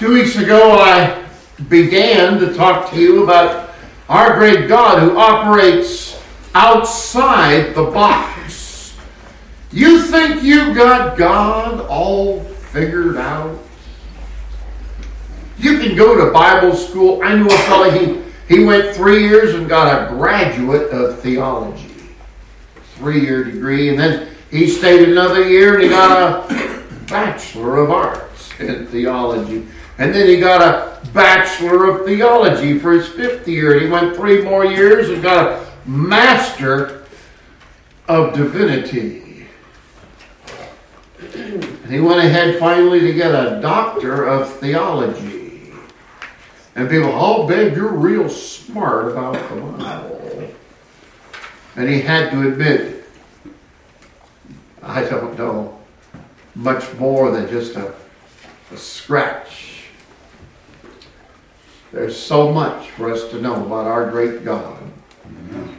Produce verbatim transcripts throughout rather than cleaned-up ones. Two weeks ago, I began to talk to you about our great God who operates outside the box. You think you got God all figured out? You can go to Bible school. I knew a fellow, he, he went three years and got a graduate of theology. Three-year degree, and then he stayed another year and he got a Bachelor of Arts in theology. And then he got a Bachelor of Theology for his fifth year. He went three more years and got a Master of Divinity. And he went ahead finally to get a Doctor of Theology. And people, oh, babe, you're real smart about the Bible. And he had to admit, I don't know much more than just a, a scratch. There's so much for us to know about our great God.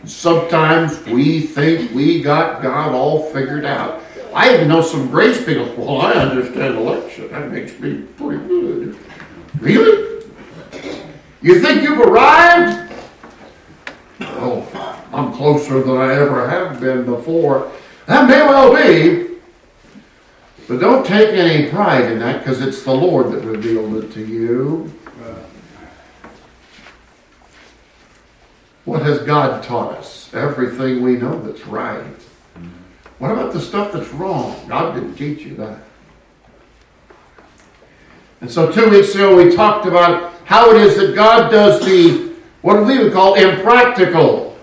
Sometimes we think we got God all figured out. I even know some grace people, well, I understand election. That makes me pretty good. Really? You think you've arrived? Oh, I'm closer than I ever have been before. That may well be. But don't take any pride in that, because it's the Lord that revealed it to you. What has God taught us? Everything we know that's right. What about the stuff that's wrong? God didn't teach you that. And so two weeks ago we talked about how it is that God does the, what we would call impractical.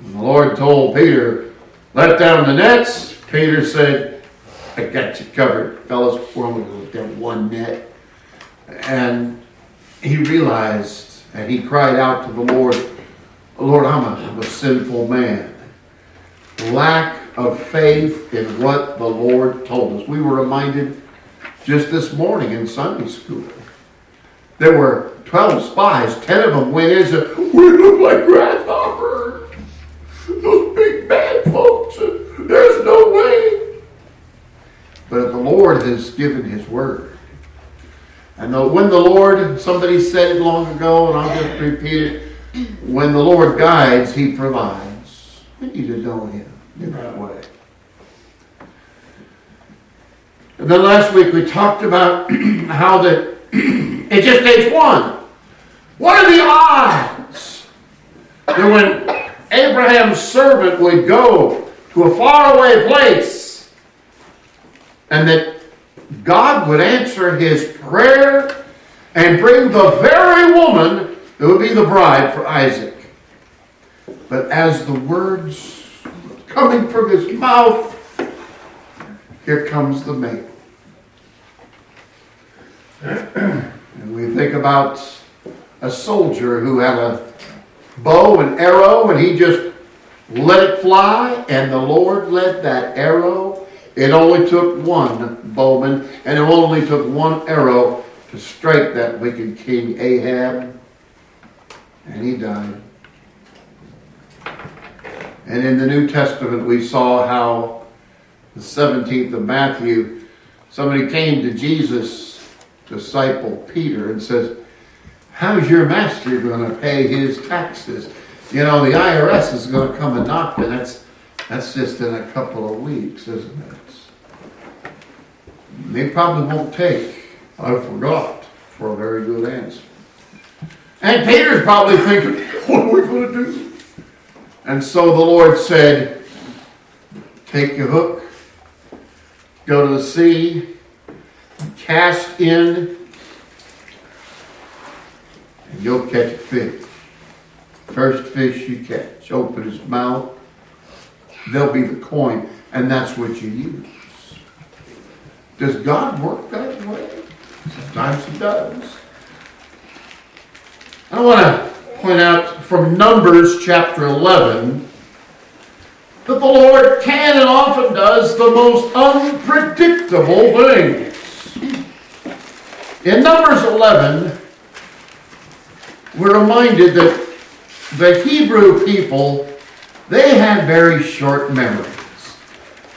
The Lord told Peter, let down the nets. Peter said, I got you covered, fellas. We're only going to let down one net. And he realized, and he cried out to the Lord, Lord, I'm a, I'm a sinful man. Lack of faith in what the Lord told us. We were reminded just this morning in Sunday school. There were twelve spies. ten of them went in and said, we look like grasshoppers. Those big bad folks, there's no way. But the Lord has given his word. And the, when the Lord, somebody said it long ago, and I'll just repeat it, when the Lord guides, he provides. We need to know him in that way. And then last week we talked about how that it just takes one. What are the odds that when Abraham's servant would go to a faraway place and that God would answer his prayer and bring the very woman that would be the bride for Isaac? But as the words coming from his mouth, here comes the maiden. And we think about a soldier who had a bow and arrow, and he just let it fly, and the Lord let that arrow. It only took one bowman, and it only took one arrow to strike that wicked king Ahab, and he died. And in the New Testament we saw how the seventeenth of Matthew, somebody came to Jesus' disciple Peter and says, how's your master going to pay his taxes? You know, the I R S is going to come and knock, and that's, that's just in a couple of weeks, isn't it? They probably won't take, I forgot, for a very good answer. And Peter's probably thinking, what are we going to do? And so the Lord said, take your hook, go to the sea, cast in, and you'll catch a fish. First fish you catch. Open his mouth. There'll be the coin. And that's what you use. Does God work that way? Sometimes he does. I want to point out from Numbers chapter eleven that the Lord can and often does the most unpredictable things. In Numbers eleven, we're reminded that the Hebrew people, they had very short memories.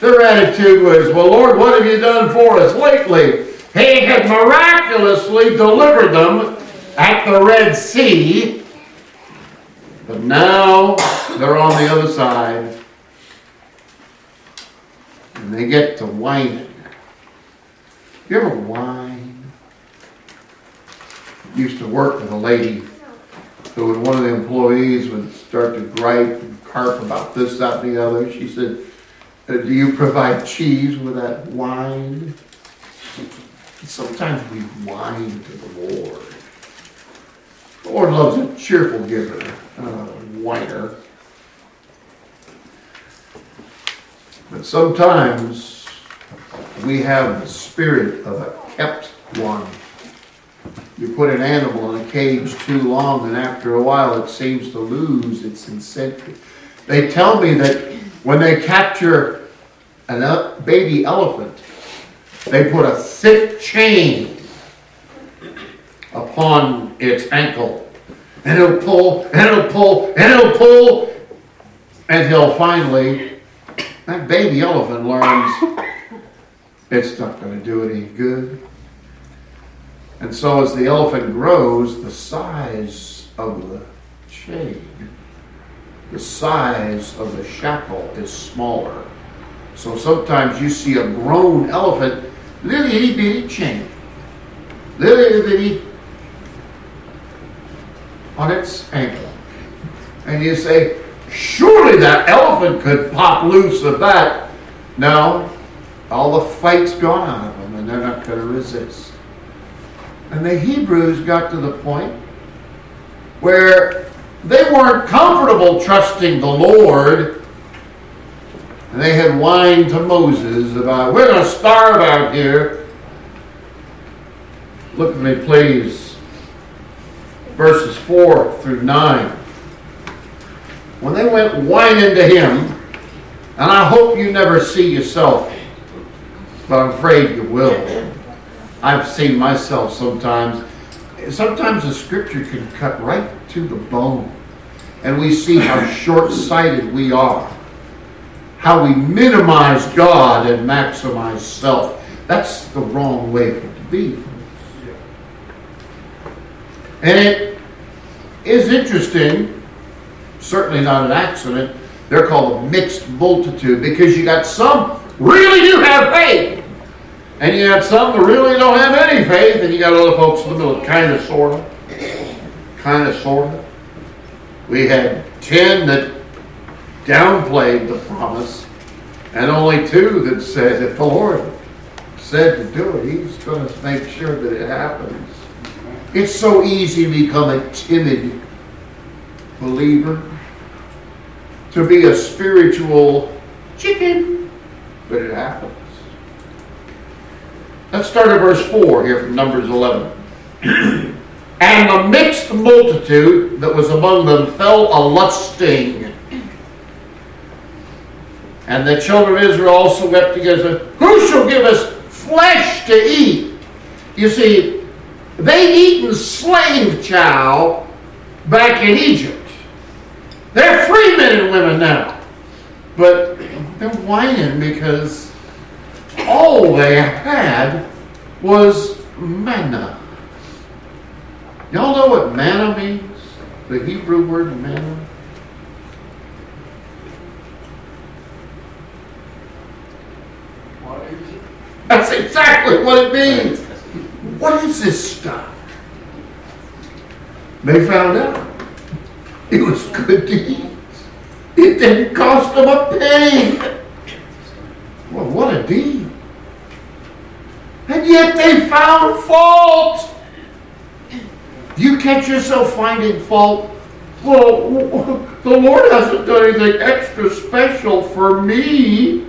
Their attitude was, well, Lord, what have you done for us lately? He had miraculously delivered them at the Red Sea, but now they're on the other side and they get to whining. You ever whine? I used to work with a lady who was one of the employees would start to gripe and carp about this, that, and the other. She said, "Do you provide cheese with that wine?" Sometimes we whine to the Lord. The Lord loves a cheerful giver, not a whiner. But sometimes we have the spirit of a kept one. You put an animal in a cage too long, and after a while it seems to lose its incentive. They tell me that when they capture a baby elephant, they put a thick chain upon its ankle. And it'll pull, and it'll pull, and it'll pull, until finally that baby elephant learns it's not going to do any good. And so as the elephant grows, the size of the chain, the size of the shackle is smaller. So sometimes you see a grown elephant, little itty bitty chain, little bitty on its ankle. And you say, surely that elephant could pop loose of that. No, all the fight's gone out of them and they're not going to resist. And the Hebrews got to the point where they weren't comfortable trusting the Lord. And they had whined to Moses about, we're going to starve out here. Look at me, please. Verses four through nine. When they went whining to him, and I hope you never see yourself, but I'm afraid you will. I've seen myself sometimes. Sometimes the scripture can cut right to the bone, and we see how short-sighted we are. How we minimize God and maximize self. That's the wrong way for it to be. And it is interesting, certainly not an accident, they're called a mixed multitude, because you got some really do have faith, and you got some that really don't have any faith, and you got other folks in the middle, kind of, sort of. Kind of, sort of. We had ten that downplayed the promise, and only two that said, if the Lord said to do it, he's going to make sure that it happens. It's so easy to become a timid believer, to be a spiritual chicken, but it happens. Let's start at verse four here from Numbers eleven. And the mixed multitude that was among them fell a lusting. And the children of Israel also wept together, who shall give us flesh to eat? You see, they'd eaten slave chow back in Egypt. They're free men and women now. But they're whining because all they had was manna. Y'all know what manna means? The Hebrew word manna? That's exactly what it means. What is this stuff? They found out it was good to eat. It didn't cost them a penny. Well, what a deed. And yet they found fault. Do you catch yourself finding fault? Well, the Lord hasn't done anything extra special for me.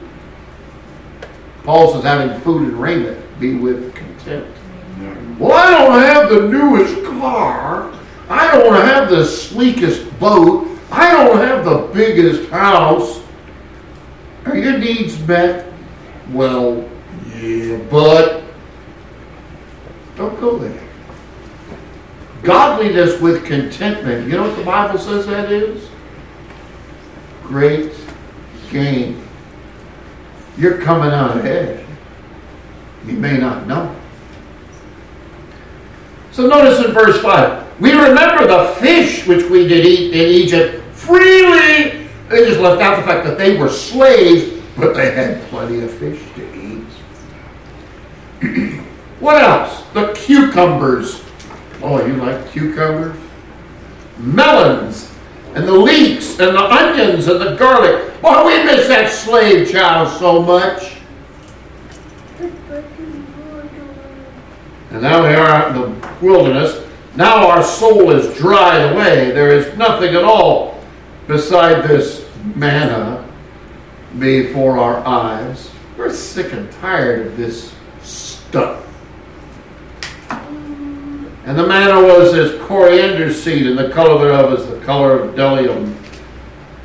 Paul says, having food and raiment, be with content. Amen. Well, I don't have the newest car. I don't have the sleekest boat. I don't have the biggest house. Are your needs met? Well, yeah, but don't go there. Godliness with contentment. You know what the Bible says that is? Great gain. You're coming out ahead. You may not know it. So notice in verse five, we remember the fish which we did eat in Egypt freely. They just left out the fact that they were slaves, but they had plenty of fish to eat. What else? The cucumbers. Oh, you like cucumbers? Melons, and the leeks, and the onions, and the garlic. Boy, we miss that slave chow so much. And now we are out in the wilderness. Now our soul is dried away. There is nothing at all beside this manna before our eyes. We're sick and tired of this stuff. And the manna was as coriander seed, and the color thereof is the color of delium.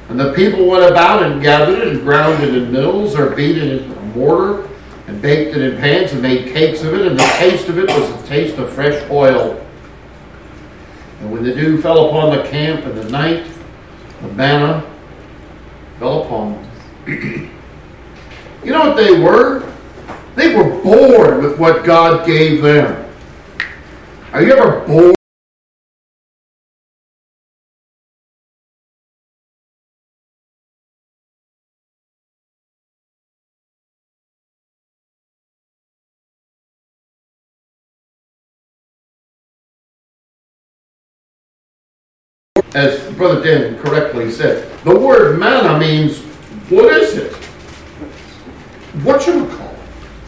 And the people went about and gathered it, and ground it in mills, or beat it in a mortar, and baked it in pans, and made cakes of it, and the taste of it was the taste of fresh oil. And when the dew fell upon the camp in the night, the manna fell upon them. You know what they were? They were bored with what God gave them. Are you ever bored? As Brother Dan correctly said, the word manna means, what is it? Whatchamacallit?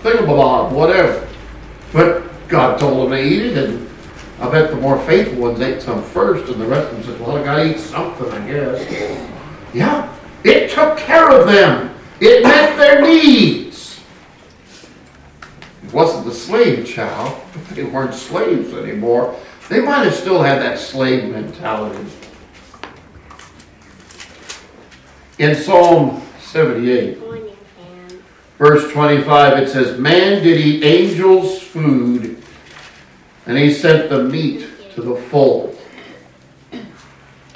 Thingamabob, whatever. But God told them to eat it, and I bet the more faithful ones ate some first, and the rest of them said, well, I gotta eat something, I guess. Yeah, it took care of them. It met their needs. It wasn't the slave child, but they weren't slaves anymore. They might have still had that slave mentality. In Psalm seventy-eight, verse twenty-five, it says, man did eat angels' food, and he sent the meat to the full.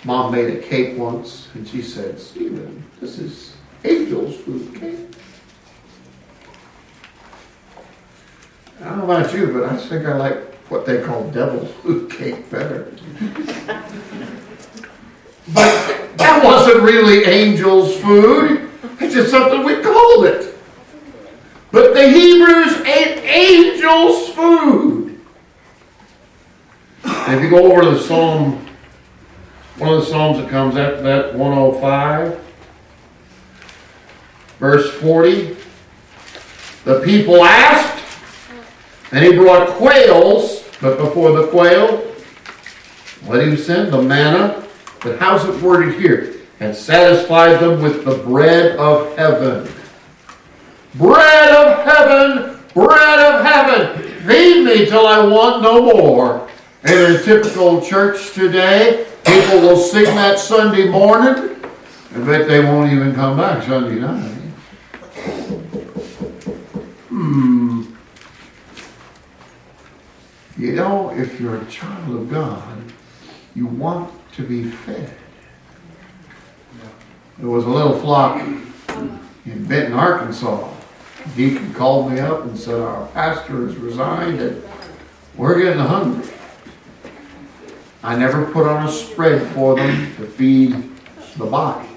Mom made a cake once, and she said, Stephen, this is angel's food cake. I don't know about you, but I think I like what they call devil's food cake better. But that wasn't really angel's food. It's just something we called it. But the Hebrews ate angel's food. And if you go over to the psalm, one of the psalms that comes after that, one oh five, verse forty, the people asked, and he brought quails, but before the quail, let him send the manna, but how's it worded here? And satisfied them with the bread of heaven. Bread of heaven, bread of heaven, feed me till I want no more. And in a typical church today, people will sing that Sunday morning, and bet they won't even come back Sunday night. Hmm. You know, if you're a child of God, you want to be fed. There was a little flock in Benton, Arkansas. Deacon called me up and said, our pastor has resigned, and we're getting hungry. I never put on a spread for them to feed the body.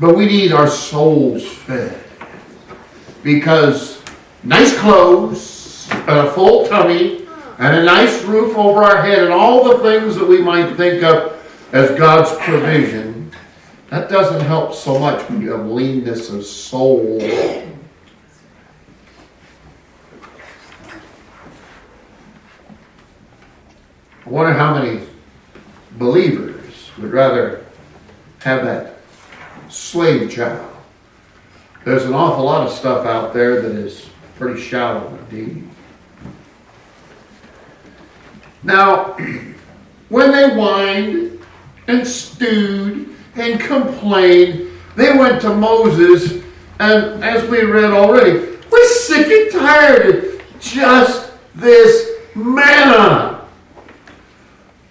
But we need our souls fed. Because nice clothes, and a full tummy, and a nice roof over our head, and all the things that we might think of as God's provision, that doesn't help so much when you have leanness of soul. I wonder how many believers would rather have that slave child. There's an awful lot of stuff out there that is pretty shallow indeed. Now, when they whined and stewed and complained, they went to Moses, and as we read already, we're sick and tired of just this manna.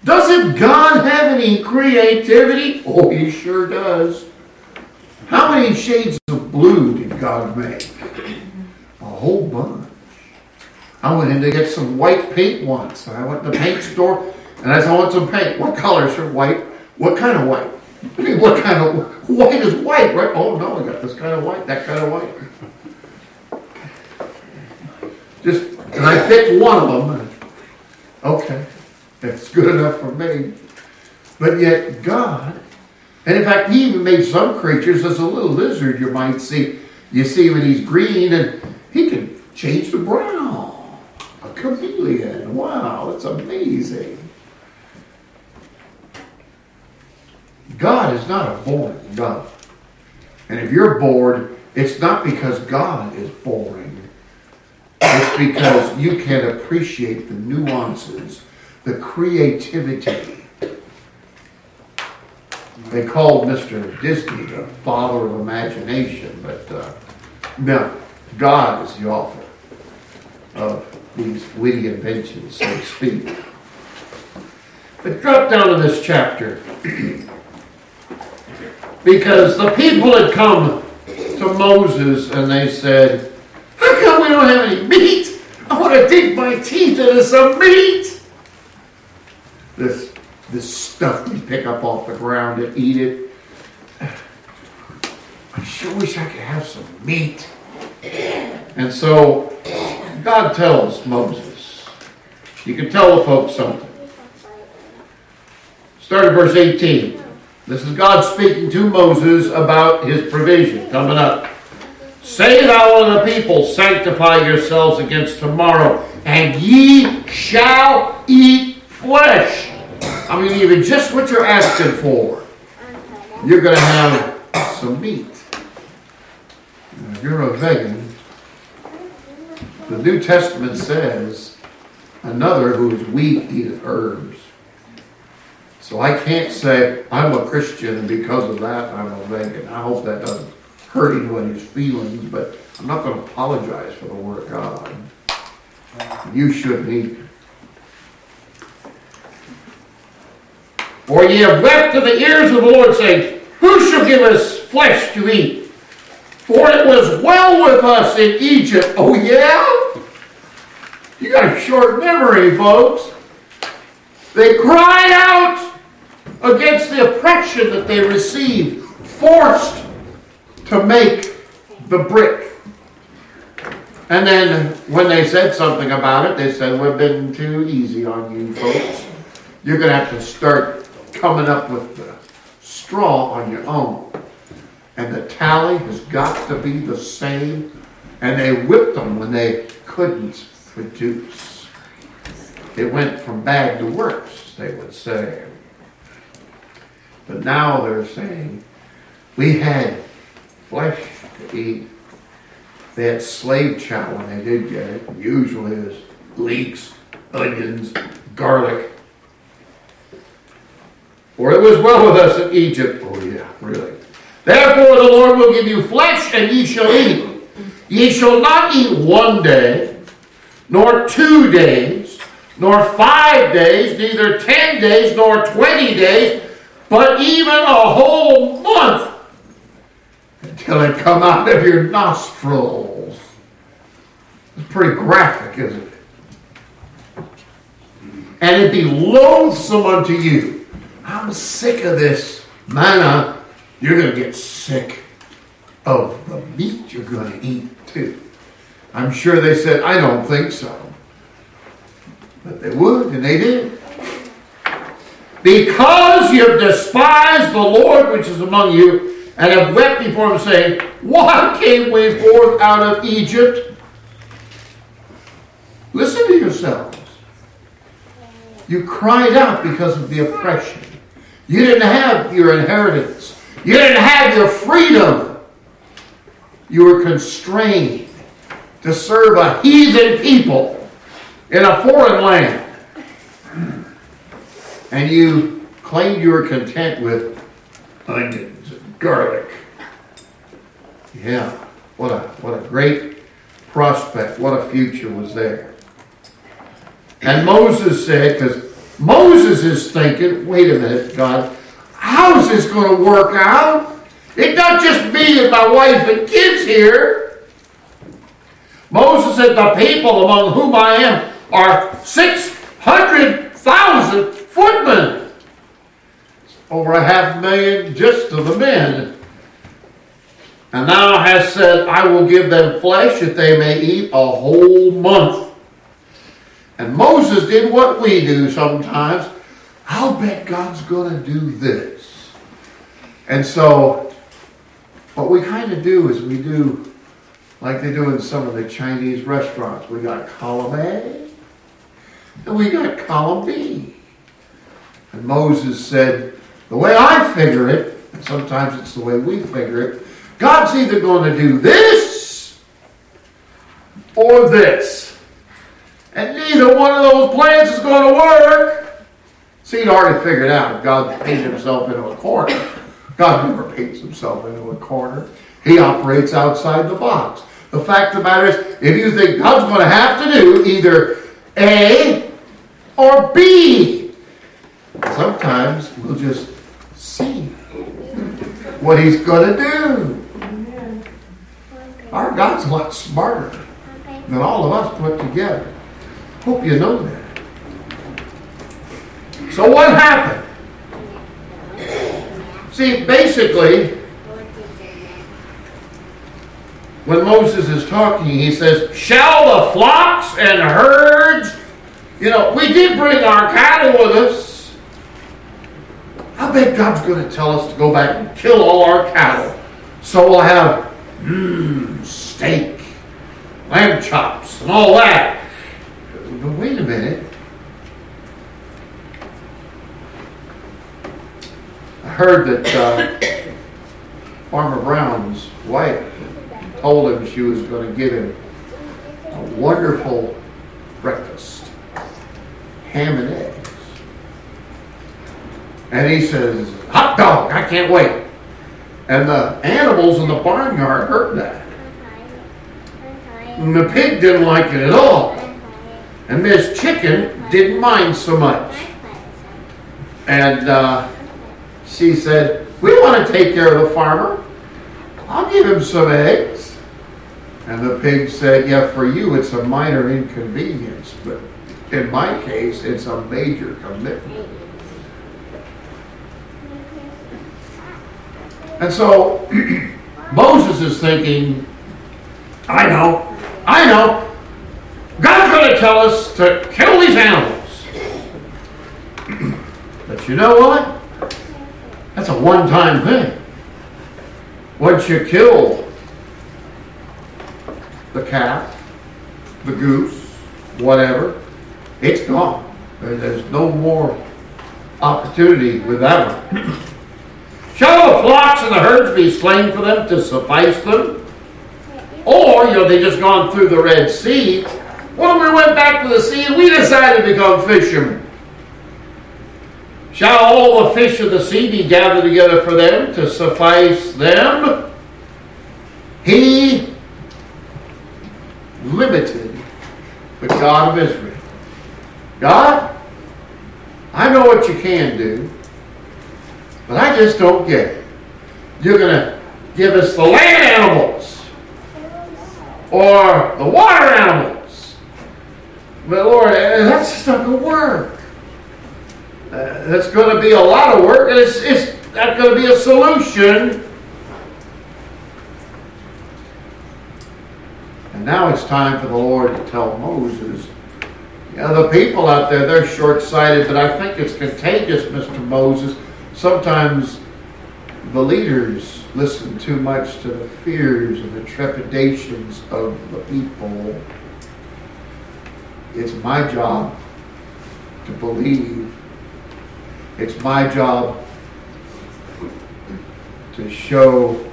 Doesn't God have any creativity? Oh, he sure does. How many shades of blue did God make? A whole bunch. I went in to get some white paint once. I went to the paint store and I said, I want some paint. What color, sir? White. What kind of white? I mean, what kind of white is white, right? Oh no, I got this kind of white, that kind of white. Just, and I picked one of them. Okay, that's good enough for me. But yet God, and in fact, He even made some creatures as a little lizard you might see. You see when he's green and he can change to brown. A chameleon. Wow, that's amazing. God is not a boring God. And if you're bored, it's not because God is boring. It's because you can appreciate the nuances, the creativity. They called Mister Disney the father of imagination, but uh, no, God is the author of these witty inventions, so to speak. But drop down to this chapter. Because the people had come to Moses and they said, how come we don't have any meat? I want to dig my teeth into some meat. This This stuff we pick up off the ground and eat it. I sure wish I could have some meat. And so God tells Moses, you can tell the folks something. Start at verse eighteen. This is God speaking to Moses about his provision. Coming up. Say thou unto the people, sanctify yourselves against tomorrow, and ye shall eat flesh. I mean, even just what you're asking for, you're going to have some meat. Now, if you're a vegan, the New Testament says, another who is weak eateth herbs. So I can't say, I'm a Christian, and because of that, I'm a vegan. I hope that doesn't hurt anybody's feelings, but I'm not going to apologize for the Word of God. You shouldn't eat. For ye have wept to the ears of the Lord, saying, who shall give us flesh to eat? For it was well with us in Egypt. Oh yeah? You got a short memory, folks. They cried out against the oppression that they received, forced to make the brick. And then when they said something about it, they said, we've been too easy on you folks. You're going to have to start coming up with the straw on your own. And the tally has got to be the same. And they whipped them when they couldn't produce. It went from bad to worse, they would say. But now they're saying, we had flesh to eat. They had slave chow when they did get it. Usually it was leeks, onions, garlic. For it was well with us in Egypt. Oh yeah, really. Therefore the Lord will give you flesh, and ye shall eat. Ye shall not eat one day, nor two days, nor five days, neither ten days, nor twenty days, but even a whole month, until it come out of your nostrils. It's pretty graphic, isn't it? And it be loathsome unto you. I'm sick of this manna. You're going to get sick of the meat you're going to eat too. I'm sure they said, I don't think so. But they would, and they did. Because you have despised the Lord which is among you, and have wept before him, saying, why came we forth out of Egypt? Listen to yourselves. You cried out because of the oppression. You didn't have your inheritance. You didn't have your freedom. You were constrained to serve a heathen people in a foreign land. And you claimed you were content with onions and garlic. Yeah, what a, what a great prospect. What a future was there. And Moses said, because Moses is thinking, wait a minute, God, how's this going to work out? It's not just me and my wife and kids here. Moses said, that the people among whom I am are six hundred thousand footmen. Over a half million just to the men. And thou hast said, I will give them flesh that they may eat a whole month. And Moses did what we do sometimes. I'll bet God's going to do this. And so, what we kind of do is we do like they do in some of the Chinese restaurants. We got column A and we got column B. And Moses said, the way I figure it, and sometimes it's the way we figure it, God's either going to do this or this. And neither one of those plans is going to work. See, he'd already figured out God painted himself into a corner. God never paints himself into a corner. He operates outside the box. The fact of the matter is, if you think God's going to have to do either A or B, sometimes we'll just see what he's going to do. Our God's a lot smarter than all of us put together. Hope you know that. So what happened? See, basically, when Moses is talking, he says, shall the flocks and herds, you know, we did bring our cattle with us. I bet God's going to tell us to go back and kill all our cattle. So we'll have mm, steak, lamb chops, and all that. But wait a minute. I heard that uh, Farmer Brown's wife told him she was going to give him a wonderful breakfast. Ham and eggs. And he says, hot dog, I can't wait. And the animals in the barnyard heard that. And the pig didn't like it at all. And Miss Chicken didn't mind so much. And uh, she said, we want to take care of the farmer. I'll give him some eggs. And the pig said, yeah, for you it's a minor inconvenience, but in my case it's a major commitment. And so Moses is thinking, I know, I know. God's going to tell us to kill these animals. But you know what? That's a one-time thing. Once you kill the calf, the goose, whatever, it's gone. There's no more opportunity with that one. Shall the flocks and the herds be slain for them to suffice them? Or, you know, they've just gone through the Red Sea. When we went back to the sea, we decided to become fishermen. Shall all the fish of the sea be gathered together for them to suffice them? He limited the God of Israel. God, I know what you can do, but I just don't get it. You're going to give us the land animals or the water animals. But Lord, that's just not going to work. Uh, that's going to be a lot of work, and it's, it's not going to be a solution. And now it's time for the Lord to tell Moses, you know, the people out there, they're short-sighted, but I think it's contagious, Mister Moses. Sometimes the leaders listen too much to the fears and the trepidations of the people. It's my job to believe. It's my job to show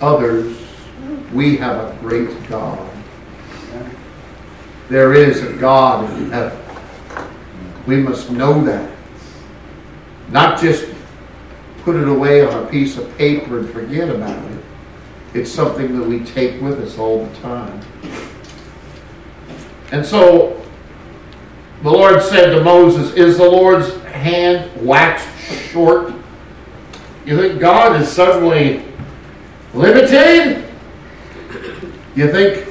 others we have a great God. There is a God in heaven. We must know that. Not just put it away on a piece of paper and forget about it. It's something that we take with us all the time. And so the Lord said to Moses, is the Lord's hand waxed short? You think God is suddenly limited? You think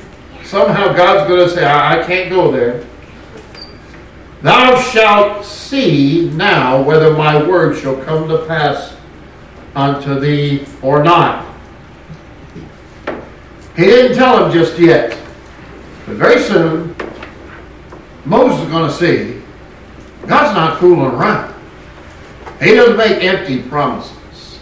Somehow God's going to say, I, I can't go there. Thou shalt see now whether my word shall come to pass unto thee or not. He didn't tell him just yet. But very soon, Moses is going to see God's not fooling around. He doesn't make empty promises.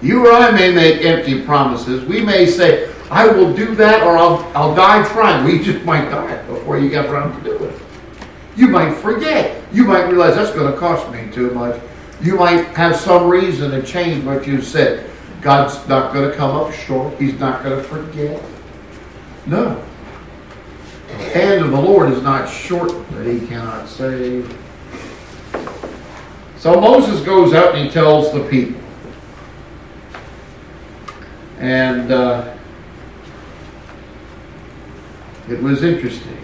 You or I may make empty promises. We may say, I will do that or I'll, I'll die trying. We just might die before you got around to do it. You might forget. You might realize that's going to cost me too much. You might have some reason to change what you said. God's not going to come up short. He's not going to forget. No. The hand of the Lord is not shortened that he cannot save. So Moses goes out and he tells the people. And uh, it was interesting.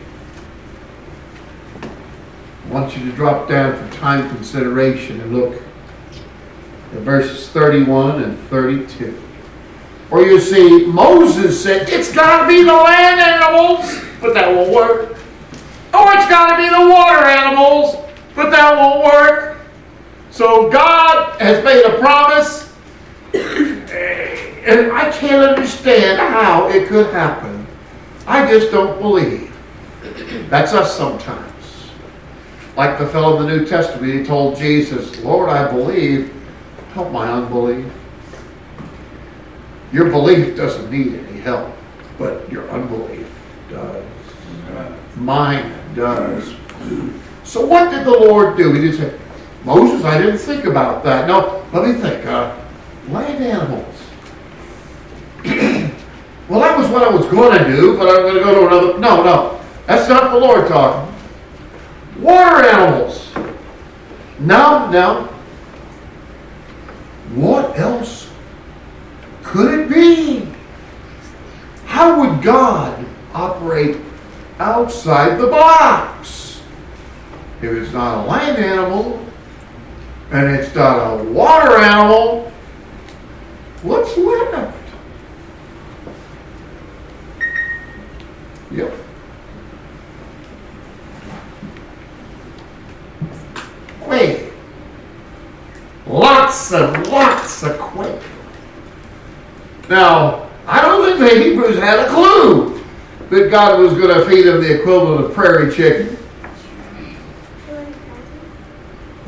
I want you to drop down for time consideration and look at verses thirty-one and thirty-two. For you see, Moses said, it's got to be the land animals, but that won't work. Or it's got to be the water animals, but that won't work. So God has made a promise, and I can't understand how it could happen. I just don't believe. That's us sometimes. Like the fellow in the New Testament, he told Jesus, Lord, I believe, help my unbelief. Your belief doesn't need any help, but your unbelief does. Mine does. So what did the Lord do? He didn't say, Moses, I didn't think about that. No, let me think. Uh, land animals. Well, that was what I was going to do, but I'm going to go to another. No, no. That's not the Lord talking. Water animals. Now, now, what else could it be? How would God operate outside the box? If it's not a land animal, and it's not a water animal, what's left? Yep. Quail. Lots and lots of quail. Now, I don't think the Hebrews had a clue that God was going to feed them the equivalent of prairie chicken.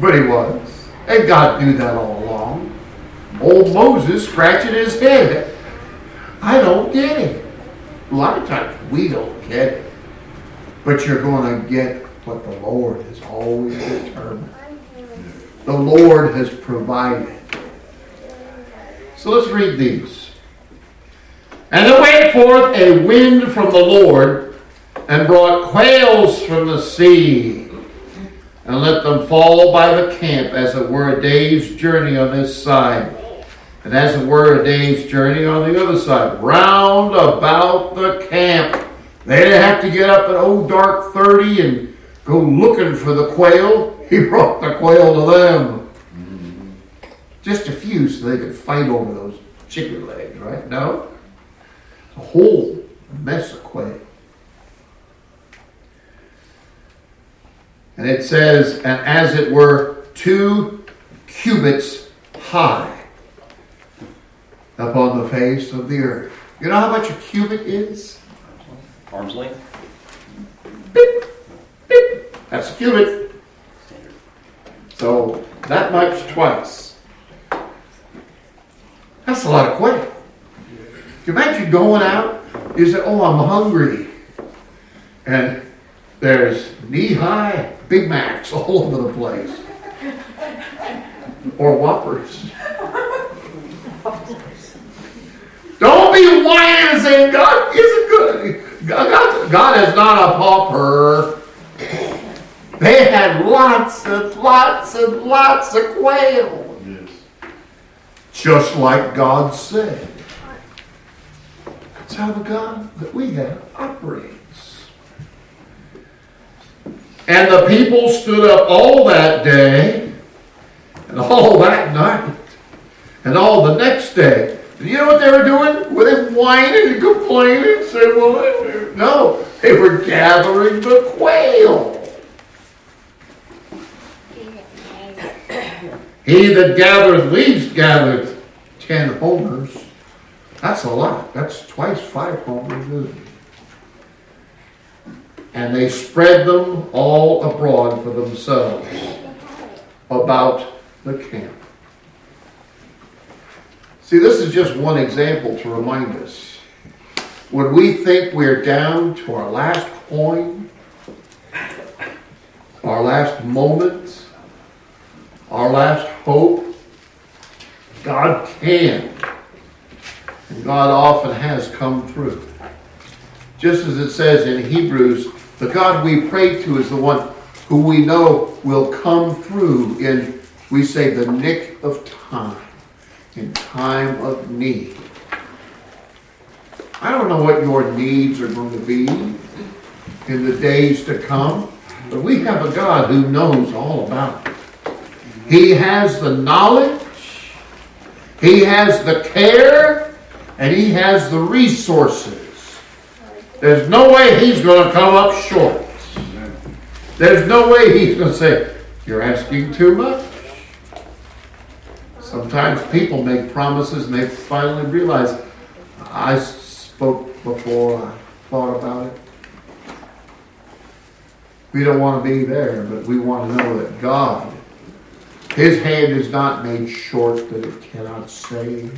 But he was. And God knew that all along. Old Moses scratching his head. I don't get it. A lot of times we don't get it. But you're going to get what the Lord has always determined. The Lord has provided. So let's read these. And there went forth a wind from the Lord, and brought quails from the sea, and let them fall by the camp, as it were a day's journey on this side, and as it were a day's journey on the other side, round about the camp. They didn't have to get up at old dark thirty and go looking for the quail. He brought the quail to them. Mm-hmm. Just a few so they could fight over those chicken legs, right? No? A whole mess of quail. And it says, and as it were, two cubits high upon the face of the earth. You know how much a cubit is? Arm's length. Beep, beep. That's a cubit. So, that much twice. That's a lot of quail. You imagine going out, you say, oh, I'm hungry. And there's knee-high Big Macs all over the place. Or Whoppers. Don't be whining and saying, God isn't good. God, God is not a pauper. They had lots and lots and lots of quail. Yes. Just like God said. That's how the God that we have operates. And the people stood up all that day, and all that night, and all the next day. And you know what they were doing? Were they whining and complaining? Say, well, No, they were gathering the quail. He that gathereth leaves gathereth ten homers. That's a lot. That's twice five homers, isn't it? And they spread them all abroad for themselves about the camp. See, this is just one example to remind us. When we think we're down to our last coin, our last moment, our last hope, God can. And God often has come through. Just as it says in Hebrews, the God we pray to is the one who we know will come through in, we say, the nick of time. In time of need. I don't know what your needs are going to be in the days to come, but we have a God who knows all about it. He has the knowledge, He has the care, and He has the resources. There's no way He's going to come up short. There's no way He's going to say, "You're asking too much." Sometimes people make promises and they finally realize, I spoke before, I thought about it. We don't want to be there, but we want to know that God, His hand is not made short that it cannot save.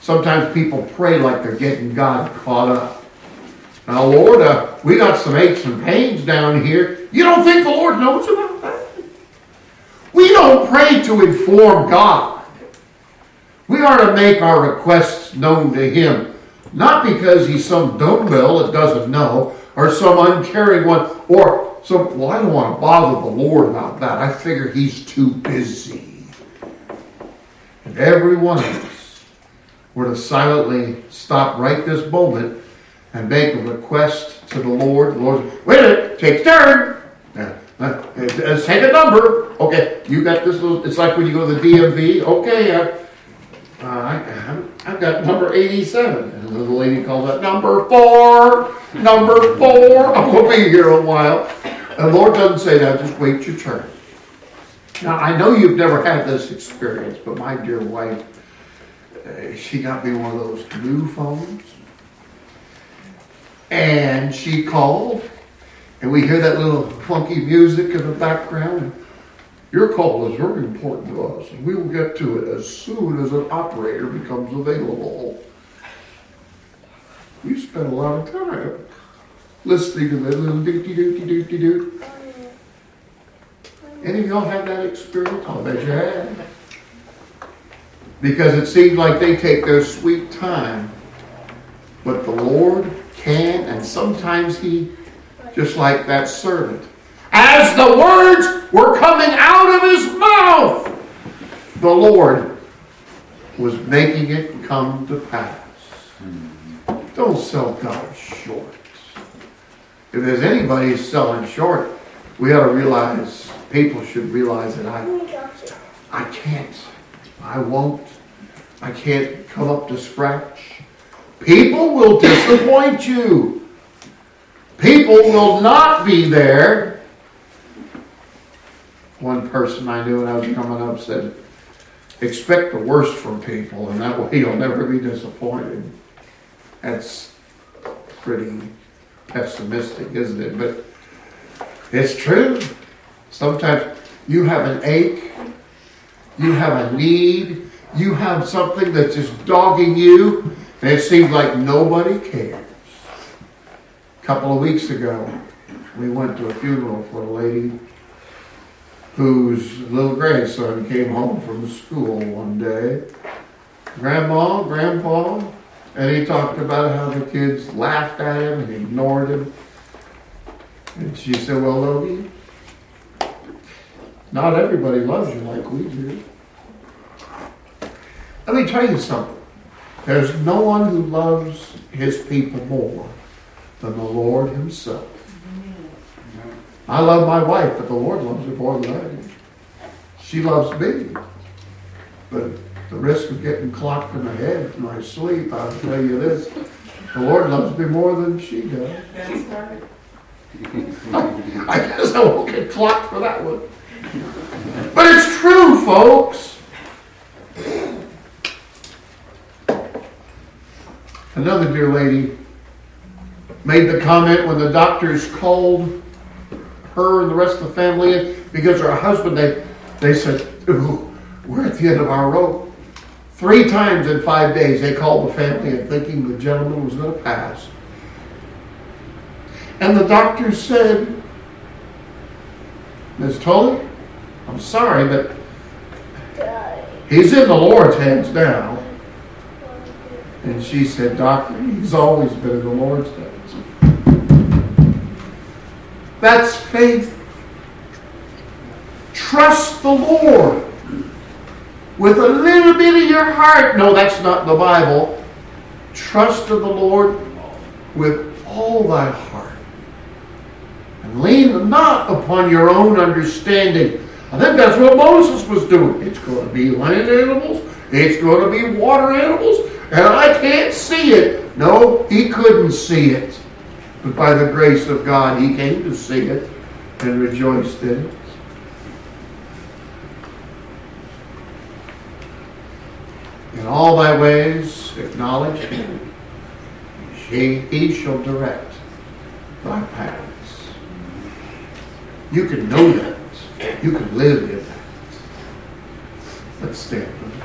Sometimes people pray like they're getting God caught up. Now, Lord, uh, we got some aches and pains down here. You don't think the Lord knows about that? We don't pray to inform God. We are to make our requests known to Him. Not because He's some dumbbell that doesn't know, or some uncaring one, or some, well, I don't want to bother the Lord about that. I figure He's too busy. And every one of us were to silently stop right this moment and make a request to the Lord. The Lord says, wait a minute, take a turn. Now, Uh, let's take a number. Okay, you got this little, it's like when you go to the D M V. Okay, I, uh, I, I've got number eighty-seven. And the little lady calls out, number four, number four. I'm going to be here a while. And the Lord doesn't say that, just wait your turn. Now, I know you've never had this experience, but my dear wife, uh, she got me one of those new phones. And she called. And we hear that little funky music in the background. And your call is very important to us. And we will get to it as soon as an operator becomes available. We spent a lot of time listening to that little doo-doo-doo-doo-doo-doo. Any of y'all have that experience? I'll bet you have. Because it seems like they take their sweet time. But the Lord can, and sometimes He... just like that servant. As the words were coming out of his mouth, the Lord was making it come to pass. Don't sell God short. If there's anybody selling short, we ought to realize, people should realize that I, I can't, I won't, I can't come up to scratch. People will disappoint you. People will not be there. One person I knew when I was coming up said, expect the worst from people, and that way you'll never be disappointed. That's pretty pessimistic, isn't it? But it's true. Sometimes you have an ache, you have a need, you have something that's just dogging you, and it seems like nobody cares. A couple of weeks ago, we went to a funeral for a lady whose little grandson came home from school one day. Grandma, Grandpa, and he talked about how the kids laughed at him and ignored him. And she said, well, Logie, not everybody loves you like we do. Let me tell you something. There's no one who loves his people more than the Lord Himself. I love my wife, but the Lord loves her more than I do. She loves me. But at the risk of getting clocked in the head in my sleep, I'll tell you this. The Lord loves me more than she does. That's right. I guess I won't get clocked for that one. But it's true, folks. Another dear lady made the comment when the doctors called her and the rest of the family in because her husband, they, they said, ooh, we're at the end of our rope. Three times in five days they called the family in thinking the gentleman was going to pass. And the doctor said, Miz Tully, I'm sorry, but he's in the Lord's hands now. And she said, Doctor, he's always been in the Lord's hands. That's faith. Trust the Lord with a little bit of your heart. No, that's not the Bible. Trust of the Lord with all thy heart. And lean not upon your own understanding. I think that's what Moses was doing. It's going to be land animals. It's going to be water animals. And I can't see it. No, he couldn't see it. But by the grace of God, he came to see it and rejoiced in it. In all thy ways acknowledge him. He shall direct thy paths. You can know that. You can live in that. Let's stand.